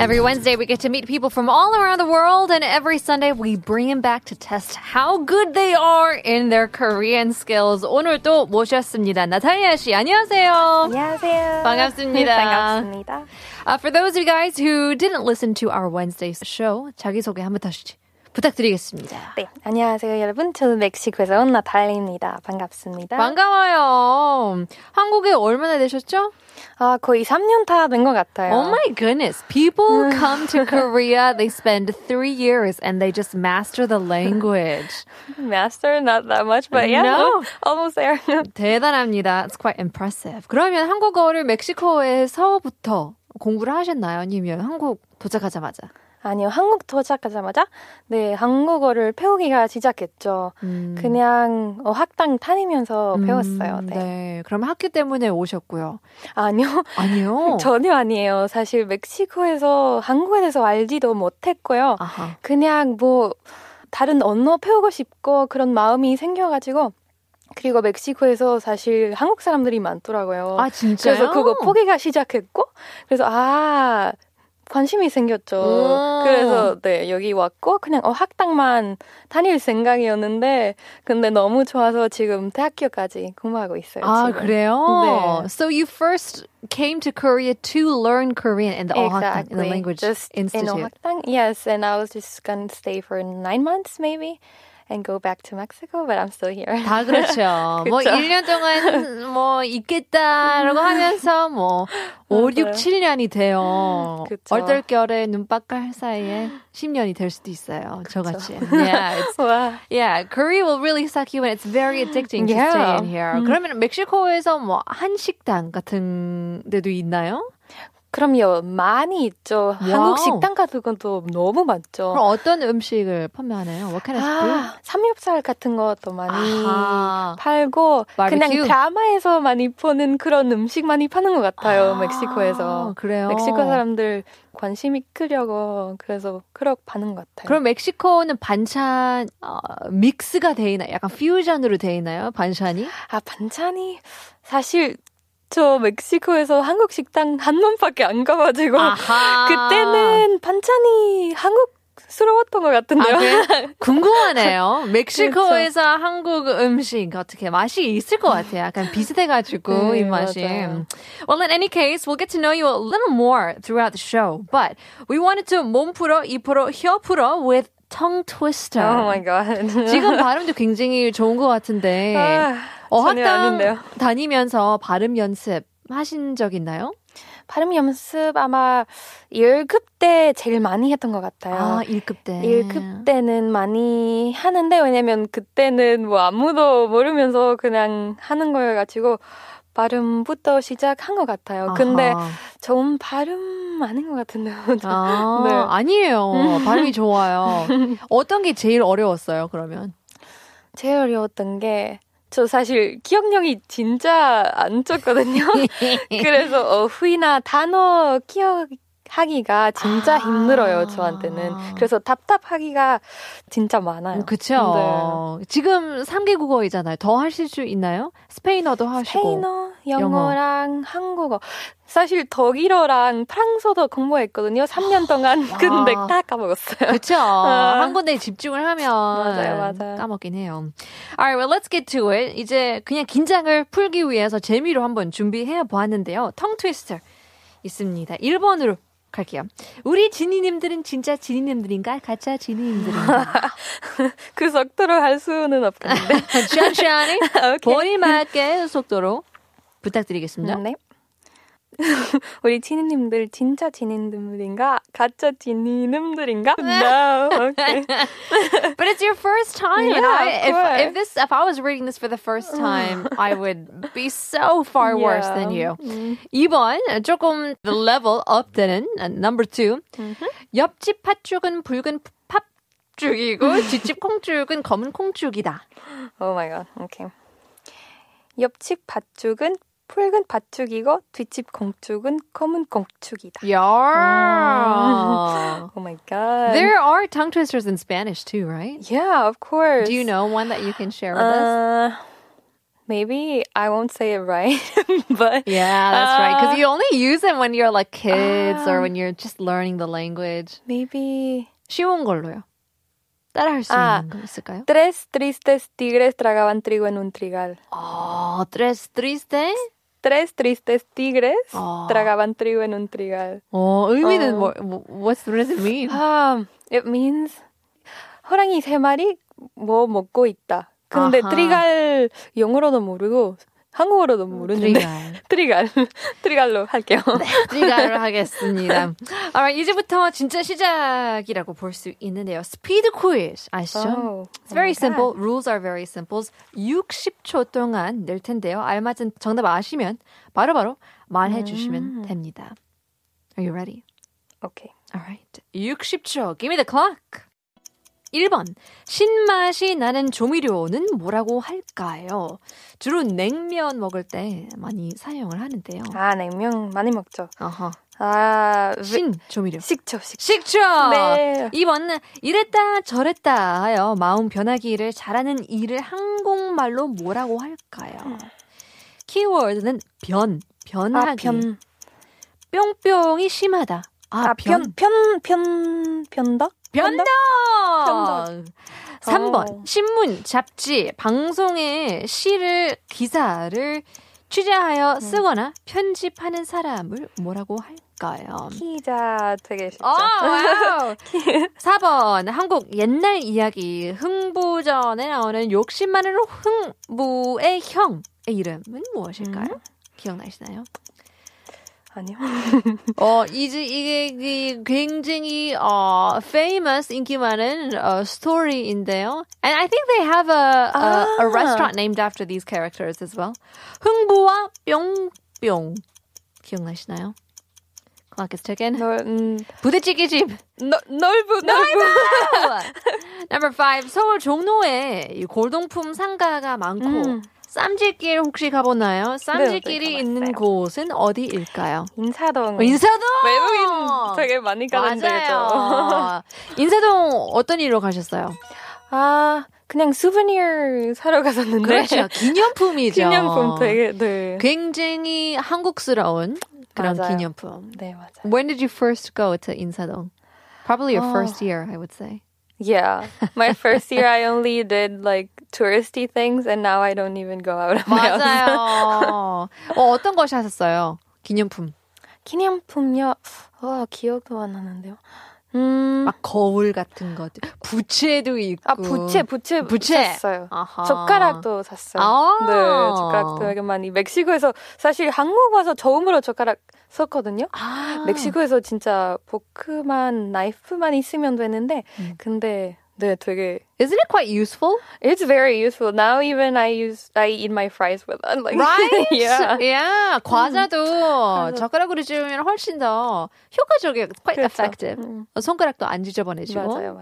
Every Wednesday, we get to meet people from all around the world, and every Sunday, we bring them back to test how good they are in their Korean skills. 오늘 또 모셨습니다. 나탈리아 씨, 안녕하세요. 안녕하세요. 반갑습니다. 반갑습니다. For those of you guys who didn't listen to our Wednesday show, 자기소개 한번 다시 부탁드리겠습니다. 네, 안녕하세요 여러분. 저는 멕시코에서 온 나탈리아입니다. 반갑습니다. 반가워요. 한국에 얼마나 되셨죠? 아, 거의 3년 다 된 것 같아요. Oh my goodness. People come to Korea, they spend 3 years, and they just master the language. Master? Not that much, but yeah, no. Almost there. 대단합니다. It's quite impressive. 그러면 한국어를 멕시코에서부터 공부를 하셨나요? 아니면 한국 도착하자마자? 아니요, 한국 도착하자마자 네 한국어를 배우기가 시작했죠. 그냥 학당 다니면서 배웠어요. 네. 네, 그럼 학교 때문에 오셨고요. 아니요, 아니요, 전혀 아니에요. 사실 멕시코에서 한국에 대해서 알지도 못했고요. 아하. 그냥 뭐 다른 언어 배우고 싶고 그런 마음이 생겨가지고. 그리고 멕시코에서 사실 한국 사람들이 많더라고요. 아 진짜요? 그래서 그거 포기가 시작했고, 그래서 아. 관심이 생겼죠. 그래서 네 여기 왔고 그냥 학당만 다닐 생각이었는데 근데 너무 좋아서 지금 대학교까지 공부하고 있어요. 아 지금. 그래요? 네. So you first came to Korea to learn Korean in the exactly. Ohakdang, in the language just institute. In Ohakdang, yes. And I was just gonna stay for 9 months maybe. And go back to Mexico, but I'm still here. 다 그렇죠. 뭐 1년 동안 뭐 있겠다라고 하면서 뭐 5, 6, 7년이 돼요. 얼떨결에 눈박갈 사이에 10년이 될 수도 있어요. 저같이. Yeah, yeah, Korea will really suck you and it's very addicting to yeah. stay in here. 그러면 멕시코에서 뭐 한식당 같은 데도 있나요? 그럼요. 많이 있죠. 와우. 한국 식당 같은 것도 너무 많죠. 그럼 어떤 음식을 판매하나요? What kind of food? 삼겹살 같은 것도 많이 아하. 팔고 바비큐. 그냥 드라마에서 많이 보는 그런 음식 많이 파는 것 같아요. 아, 멕시코에서. 그래요? 멕시코 사람들 관심이 크려고 그래서 그렇게 파는 것 같아요. 그럼 멕시코는 반찬 믹스가 돼 있나요? 약간 퓨전으로 돼 있나요? 반찬이? 아 반찬이 사실... 저 멕시코에서 한국 식당 한 번밖에 안 가가지고 아하. 그때는 반찬이 한국스러웠던 것 같은데요. 아, 네? 궁금하네요. 멕시코에서 그렇죠. 한국 음식 어떻게 맛이 있을 것 같아요. 약간 비슷해가지고 네, 입맛이. 맞아요. Well, in any case, we'll get to know you a little more throughout the show. But we wanted to 몸풀어, 입풀어, 혀풀어 with tongue twister. Oh my god. 지금 발음도 굉장히 좋은 것 같은데. 아. 어학당 다니면서 발음 연습 하신 적 있나요? 발음 연습 아마 1급 때 제일 많이 했던 것 같아요. 아, 1급 때. 1급 때는 많이 하는데 왜냐면 그때는 뭐 아무도 모르면서 그냥 하는 거여가지고 발음부터 시작한 것 같아요. 아하. 근데 좋은 발음 아닌 것 같은데요. 아, 네. 아니에요. 발음이 좋아요. 어떤 게 제일 어려웠어요, 그러면? 제일 어려웠던 게 저 사실 기억력이 진짜 안 좋거든요. 그래서 어휘나 단어 기억하기가 진짜 힘들어요. 저한테는. 그래서 답답하기가 진짜 많아요. 그렇죠. 네. 지금 3개 국어이잖아요. 더 하실 수 있나요? 스페인어도 하시고. 스페인어, 영어랑 한국어. 사실 독일어랑 프랑스어도 공부했거든요. 3년 동안 근데 다 까먹었어요. 그렇죠. 한 군데 집중을 하면 맞아요, 맞아요. 까먹긴 해요. Alright, well, let's get to it. 이제 그냥 긴장을 풀기 위해서 재미로 한번 준비해 보았는데요. 텅 트위스터 있습니다. 1번으로 갈게요. 우리 지니님들은 진짜 지니님들인가? 가짜 지니님들인가? 그 속도로 할 수는 없겠는데. 천천히 본인 맞게 속도로 부탁드리겠습니다. 네. 우리 지니님들 진짜 지니님들인가? 가짜 지니님들인가? No, okay. But it's your first time. Yeah, and if I was reading this for the first time, I would be so far worse than you. 2번, 조금 the level up 되는 number 2. 옆집 팥죽은 붉은 팥죽이고 뒷집 콩죽은 검은 콩죽이다. Oh my god, okay. 옆집 팥죽은 붉은 팥죽이고 뒷집 콩죽은 검은 콩죽이다. 야. god. There are tongue twisters in Spanish too, right? Yeah, of course. Do you know one that you can share with us? Maybe I won't say it right, but... Yeah, that's right. Because you only use it when you're like kids or when you're just learning the language. Maybe... 쉬운 걸로요. 따라할 수 있는 거 있을까요? Tres tristes tigres tragaban trigo en un trigal. 아, tres tristes? Tres tristes tigres tragaban trigo en un trigal. 어, 의미는 what does it mean? It means 호랑이 세 마리 뭐 먹고 있다. 근데 트리갈 영어로도 모르고 한국어로도 모르는데 트리갈로 할게요. 네, 트리갈로 하겠습니다. Alright, 이제부터 진짜 시작이라고 볼 수 있는데요. 스피드 퀴즈 아시죠? It's very simple. Rules are very simple. 60초 동안 낼 텐데요. 알맞은 정답 아시면 바로바로 말해 주시면 됩니다. Are you ready? Okay. Alright. 60초. Give me the clock. 1번, 신맛이 나는 조미료는 뭐라고 할까요? 주로 냉면 먹을 때 많이 사용을 하는데요. 아, 냉면 많이 먹죠. 어허. 아, 조미료. 식초. 네. 2번, 이랬다 저랬다 하여 마음 변하기를 잘하는 일을 한국말로 뭐라고 할까요? 키워드는 변하기. 뿅뿅이 심하다. 변덕! 3번, 신문, 잡지, 방송에 시를, 기사를 취재하여 쓰거나 편집하는 사람을 뭐라고 할까요? 기자 되게 쉽죠. 4번, 한국 옛날 이야기, 흥부전에 나오는 욕심 많은 흥부의 형의 이름은 무엇일까요? 기억나시나요? 아니요. 이게 굉장히 famous 인기 많은 스토리인데요. And I think they have a restaurant named after these characters as well. 흥부와 뿅뿅 기억나시나요? Clock is ticking. 부대찌개집. 넓은. Number 5. 서울 종로에 이 골동품 상가가 많고 쌈질길 혹시 가보나요? 쌈질길이 있는 곳은 어디일까요? 인사동! 외국인 되게 많이 가는 데죠. 인사동 어떤 일로 가셨어요? 아, 그냥 수브니어 사러 갔었는데. 그렇죠. 기념품이죠. 기념품 되게, 네. 굉장히 한국스러운 그런 기념품. 네, 맞아요. When did you first go to 인사동? Probably your first year, I would say. Yeah, my first year I only did like touristy things and now I don't even go out of my house. 맞아요. 어떤 것이 하셨어요? 기념품요? 기억도 안 나는데요. 막 거울 같은 것. 부채도 있고. 부채. 샀어요. 아하. 젓가락도 샀어요. 네, 젓가락도 되게 많이. 멕시코에서 사실 한국 와서 처음으로 젓가락 썼거든요. 멕시코에서 진짜 포크만, 나이프만 있으면 되는데, 근데 네, 되게. Isn't it quite useful? It's very useful. Now even I eat my fries with it. Like, right? Yeah. Yeah. 과자도 젓가락으로 쥐면 훨씬 더 효과적이에요. Quite effective. 손가락도 안 지저분해지고. 맞아요.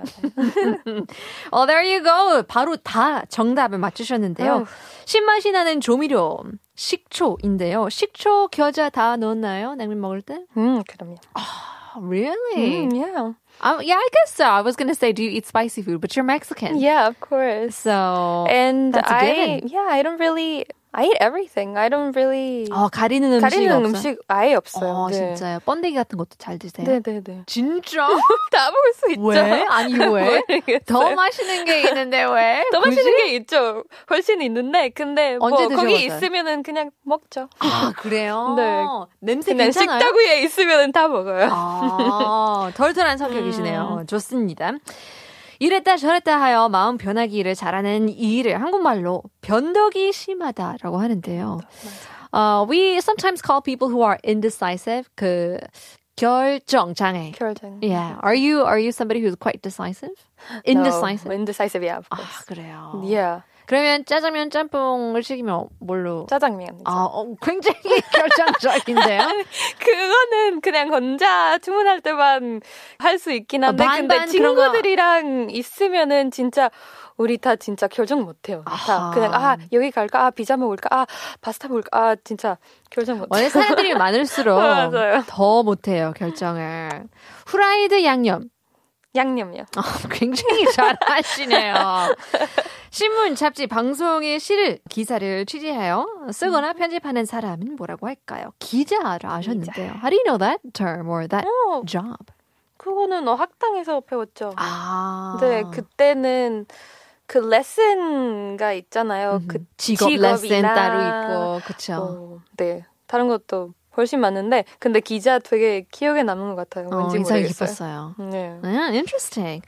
Well, there you go. 바로 다 정답을 맞추셨는데요. 신맛이 나는 조미료. 식초인데요. 식초, 겨자 다 넣었나요? 냉면 먹을 때? 그럼요. Oh, really? Yeah. Yeah, I guess so. I was going to say, do you eat spicy food? But you're Mexican. Yeah, of course. So, and that's a given. Yeah, I eat everything. I don't really. 가리는 음식 아예 없어요. 네. 진짜요? 번데기 같은 것도 잘 드세요? 네. 진짜? 다 먹을 수 있죠. 왜? 아니, 왜? 더 맛있는 게 있는데 왜? 더 맛있는 게 있죠. 훨씬 있는데, 근데 거기 있으면은 그냥 먹죠. 아, 그래요? 네. 냄새 괜찮아요? 식탁위에 있으면은 다 먹어요. 덜덜한 성격이시네요. 좋습니다. 이랬다 저랬다 하여 마음 변하기를 잘하는 이 일을 한국말로 변덕이 심하다라고 하는데요. We sometimes call people who are indecisive 결정장애. Yeah. Are you somebody who's quite decisive? Indecisive. No, indecisive, yeah, of course. 아, 그래요. Yeah. 그러면 짜장면 짬뽕을 시키면 뭘로? 짜장면. 굉장히 결정적인데요. 그거는 그냥 혼자 주문할 때만 할 수 있긴 한데 근데 친구들이랑 있으면은 진짜 우리 다 진짜 결정 못해요. 다 그냥 여기 갈까? 피자 먹을까? 파스타 먹을까? 진짜 결정 못해요. 원래 사람들이 많을수록 더 못해요 결정을. 후라이드 양념. 양념요. 굉장히 잘하시네요. 신문, 잡지, 방송의 실을 기사를 취재하여 쓰거나 편집하는 사람은 뭐라고 할까요? 기자라 하셨는데요. How do you know that term or that job? 그거는 학당에서 배웠죠. 근데 그때는 그 레슨가 있잖아요. 그 직업 레슨 따로 있고, 그렇죠. 네, 다른 것도. 훨씬 많은데 근데 기자 되게 기억에 남는 것 같아요. 왠지 모르겠어요. 깊었어요. 네. Interesting.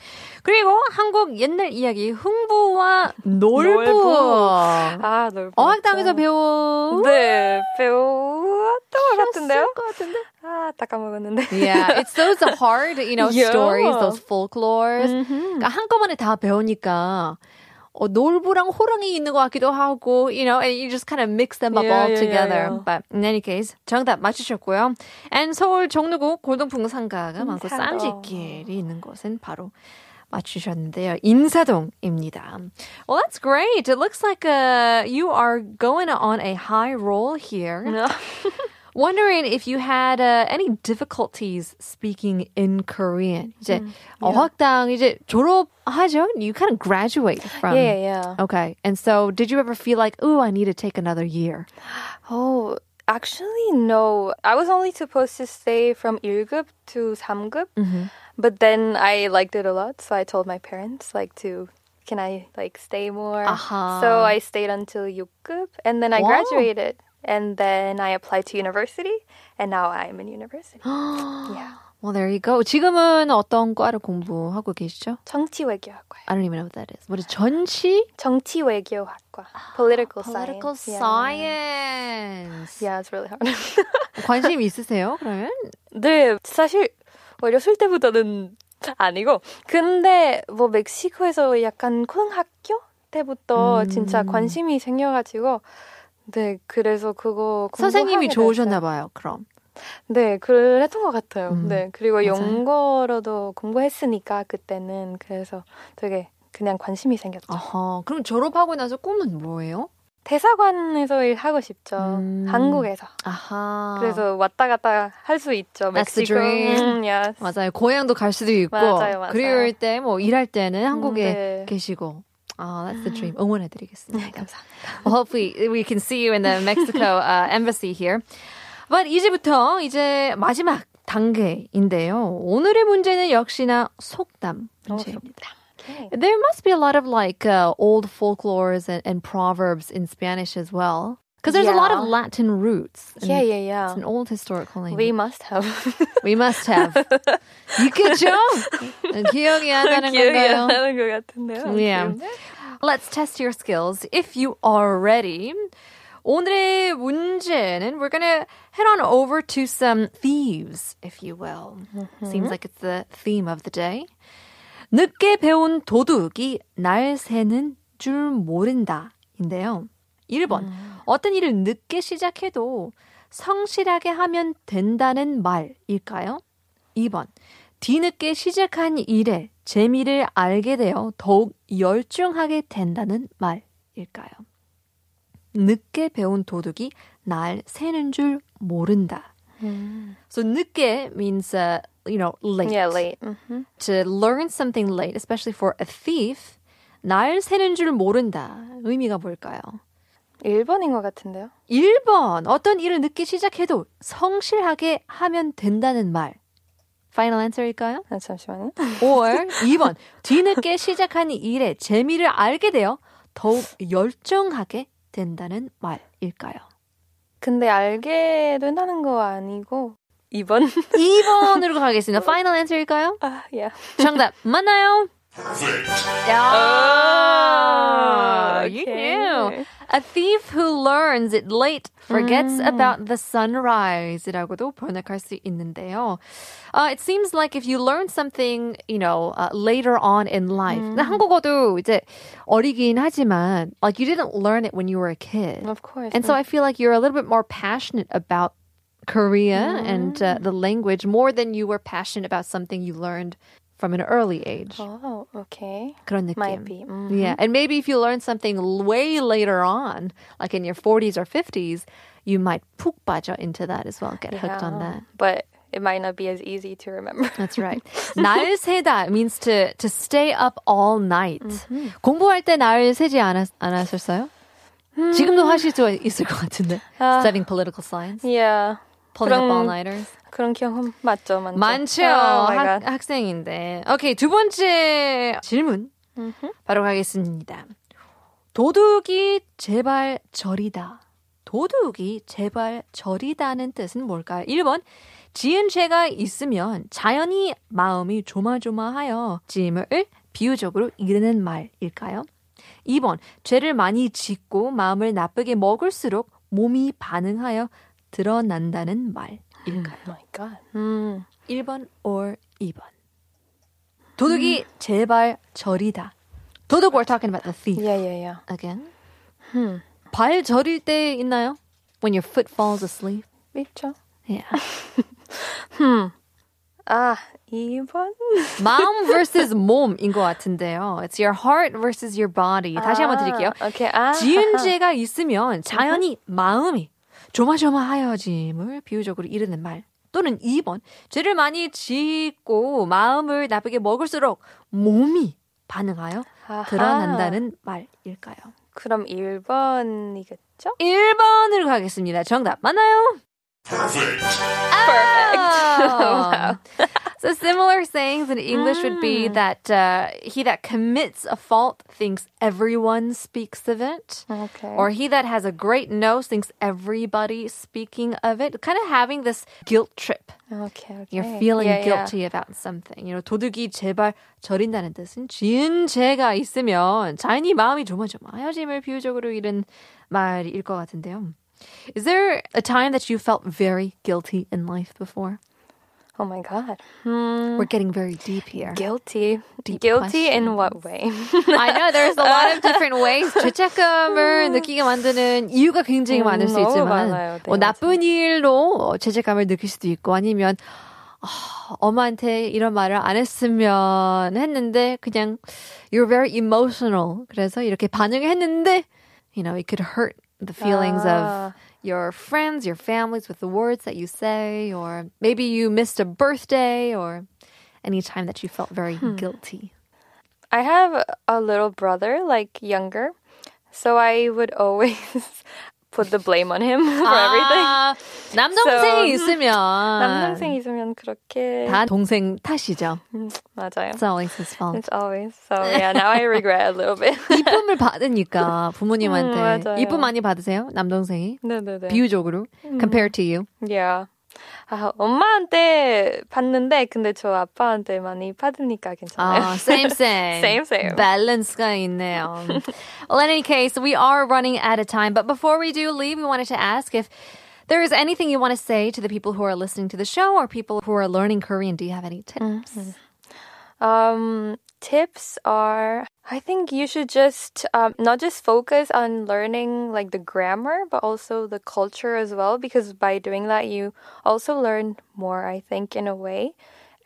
그리고 한국 옛날 이야기 흥부와 놀부. 아, 놀부. 어학당에서 배워. 네, 배웠던 것 같은데요. 아, 다 까먹었는데. Yeah, it's those hard, you know, stories, those folklores. 그러니까 한꺼번에 다 배우니까. 놀부랑 호랑이 있는 것 같기도 하고, you know, and you just kind of mix them up all together. But in any case, 정답 맞추셨고요. And 서울 종로구 골동품 상가가 많고 쌈짓길이 있는 곳은 바로 맞추셨는데요. 인사동입니다. Well, that's great. It looks like you are going on a high roll here. Wondering if you had any difficulties speaking in Korean. 이제 어학당 이제 졸업하죠. You kind of graduate from. Yeah. Okay. And so, did you ever feel like, oh, I need to take another year? Oh, actually, no. I was only supposed to stay from 1급 to 3급, but then I liked it a lot, so I told my parents like to. Can I like stay more? So I stayed until 6급, and then I graduated. And then I applied to university, and now I'm in university. Yeah. Well, there you go. 지금은 어떤 과를 공부하고 계시죠? 정치외교학과요. I don't even know what that is. What is 전치? 정치외교학과. Political science. Yeah, it's really hard. 관심 있으세요, 그러면? 네, 사실 어렸을 때보다는 아니고. 근데 뭐 멕시코에서 약간 고등학교 때부터 진짜 관심이 생겨가지고 네, 그래서 그거 선생님이 좋으셨나 봐요. 그럼. 네, 그랬던 것 같아요. 네, 그리고 맞아요. 영어로도 공부했으니까 그때는 그래서 되게 그냥 관심이 생겼죠. 아하, 그럼 졸업하고 나서 꿈은 뭐예요? 대사관에서 일하고 싶죠. 한국에서. 아하. 그래서 왔다 갔다 할 수 있죠. 멕시코. Yes. 맞아요. 고향도 갈 수도 있고. 맞아요. 그리울 때 뭐 일할 때는 한국에 계시고. Oh, that's the dream. 응원해드리겠습니다. 감사합니다. Well, hopefully we can see you in the Mexico embassy here. But 이제부터 이제 마지막 단계인데요. 오늘의 문제는 역시나 속담 문제입니다. Okay. There must be a lot of like old folklores and proverbs in Spanish as well. Because there's a lot of Latin roots. Yeah. It's an old historical language. We must have. 있겠죠? 기억이 안 나는 건가요? 기억이 안 나는 것 같은데요. Yeah. Let's test your skills if you are ready. 오늘의 문제는 we're going to head on over to some thieves, if you will. Seems like it's the theme of the day. 늦게 배운 도둑이 날 새는 줄 모른다 인데요. 1번, 어떤 일을 늦게 시작해도 성실하게 하면 된다는 말일까요? 2번, 뒤늦게 시작한 일에 재미를 알게 되어 더욱 열중하게 된다는 말일까요? 늦게 배운 도둑이 날 새는 줄 모른다. So 늦게 means, you know, late. Yeah, late. To learn something late, especially for a thief, 날 새는 줄 모른다. 의미가 뭘까요? 1번인 것 같은데요. 1번. 어떤 일을 늦게 시작해도 성실하게 하면 된다는 말. Final answer일까요? 잠시만요. Or 2번. 뒤늦게 시작한 일에 재미를 알게 되어 더욱 열정하게 된다는 말일까요? 근데 알게 된다는 거 아니고 2번. 2번으로 가겠습니다. Final answer일까요? Yeah. 정답 맞나요? Oh, you knew. A thief who learns it late forgets about the sunrise이라고도 번역할 수 있는데요. It seems like if you learn something, you know, later on in life. 한국어도 이제 어리긴 하지만, like you didn't learn it when you were a kid. Of course. And so I feel like you're a little bit more passionate about Korea and the language more than you were passionate about something you learned. From an early age. Oh, okay. 그런 느낌. Might be. Yeah, and maybe if you learn something way later on, like in your 40s or 50s, you might 푹 빠져 into that as well, get hooked on that. But it might not be as easy to remember. That's right. 날 새다 means to stay up all night. Mm-hmm. 공부할 때 날 새지 않았었어요? 지금도 하실 수 있을 것 같은데. Studying political science. Yeah. Pulling up all-nighters. 그런 경험 맞죠? 많죠. Oh my God. 학생인데. 오케이, 두 번째 질문 mm-hmm. 바로 가겠습니다. 도둑이 제발 저리다. 도둑이 제발 저리다는 뜻은 뭘까요? 1번, 지은 죄가 있으면 자연히 마음이 조마조마하여 짐을 비유적으로 이르는 말일까요? 2번, 죄를 많이 짓고 마음을 나쁘게 먹을수록 몸이 반응하여 드러난다는 말일까요? Oh my God. 1번 or 2번. 도둑이 제발 저리다. 도둑, we're talking about the thief. Yeah, yeah, yeah. Again. 발 저릴 때 있나요? When your foot falls asleep? 있죠. Yeah. 아, 2번? 마음 versus 몸인 것 같은데요. It's your heart versus your body. 다시 한번 드릴게요. Okay. 지은 죄가 있으면 자연히 마음이 조마조마하여짐을 비유적으로 이르는 말. 또는 2번, 죄를 많이 짓고 마음을 나쁘게 먹을수록 몸이 반응하여 드러난다는 말일까요? 그럼 1번이겠죠? 1번으로 가겠습니다. 정답 맞나요? Perfect. Oh. Perfect. So similar sayings in English would be that he that commits a fault thinks everyone speaks of it. Okay. Or he that has a great nose thinks everybody speaking of it. Kind of having this guilt trip. Okay. You're feeling guilty about something. You know, 도둑이 제발 저린다는 뜻은 지은 죄가 있으면 자연히 마음이 조마조마하여짐을 비유적으로 이른 말일 것 같은데요. Is there a time that you felt very guilty in life before? Oh my God. We're getting very deep here. Guilty. Deep guilty questions. In what way? I know there's a lot of different ways. 죄책감을 느끼게 만드는 이유가 굉장히 많을 수 있지만 많아요. 네, 나쁜 일로 죄책감을 느낄 수도 있고 아니면 엄마한테 이런 말을 안 했으면 했는데 그냥 you're very emotional. 그래서 이렇게 반응을 했는데 you know, it could hurt the feelings of your friends, your families with the words that you say, or maybe you missed a birthday or any time that you felt very guilty. I have a little brother, like younger, so I would always put the blame on him for everything. 남동생이 있으면. 남동생이 있으면 그렇게. 다 동생 탓이죠. 맞아요. It's always his fault. It's always. So yeah, now I regret a little bit. 이쁨을 받으니까 부모님한테. 이쁨 많이 받으세요? 남동생이? 네네네. 비유적으로. Compared to you. Yeah. 아, 엄마한테 받는데 근데 저 아빠한테 많이 받으니까 괜찮아요. Same, same. Same, same. 밸런스가 있네요. Well, in any case, we are running out of time. But before we do leave, we wanted to ask if there is anything you want to say to the people who are listening to the show or people who are learning Korean. Do you have any tips? Mm-hmm. Tips are, I think you should just not just focus on learning like the grammar, but also the culture as well, because by doing that, you also learn more, I think, in a way.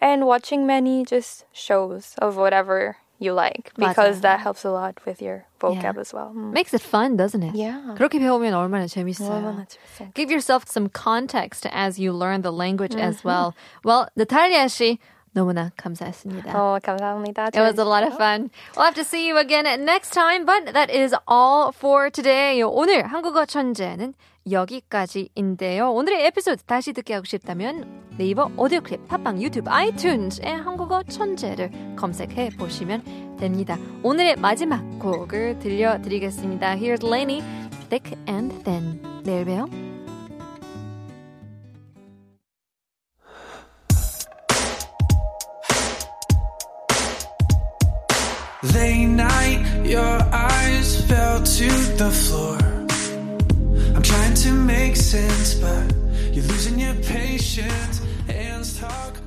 And watching many just shows of whatever you like, because that helps a lot with your vocab as well. Makes it fun, doesn't it? Yeah. 그렇게 배우면 얼마나 재밌어요. 얼마나 재밌어요. Give yourself some context as you learn the language as well. Well, Natalia 씨, 너무나 감사했습니다. 감사합니다. It was a lot of fun. We'll have to see you again next time, but that is all for today. 오늘 한국어 천재는 여기까지인데요. 오늘의 에피소드 다시 듣게 하고 싶다면 네이버 오디오 클립, 팟빵, 유튜브, 아이튠즈에 한국어 천재를 검색해 보시면 됩니다. 오늘의 마지막 곡을 들려드리겠습니다. Here's Lainey, Thick and Thin. 내일 봬요. Late night, your eyes fell to the floor. I'm trying to make sense, but you're losing your patience. Hands talk.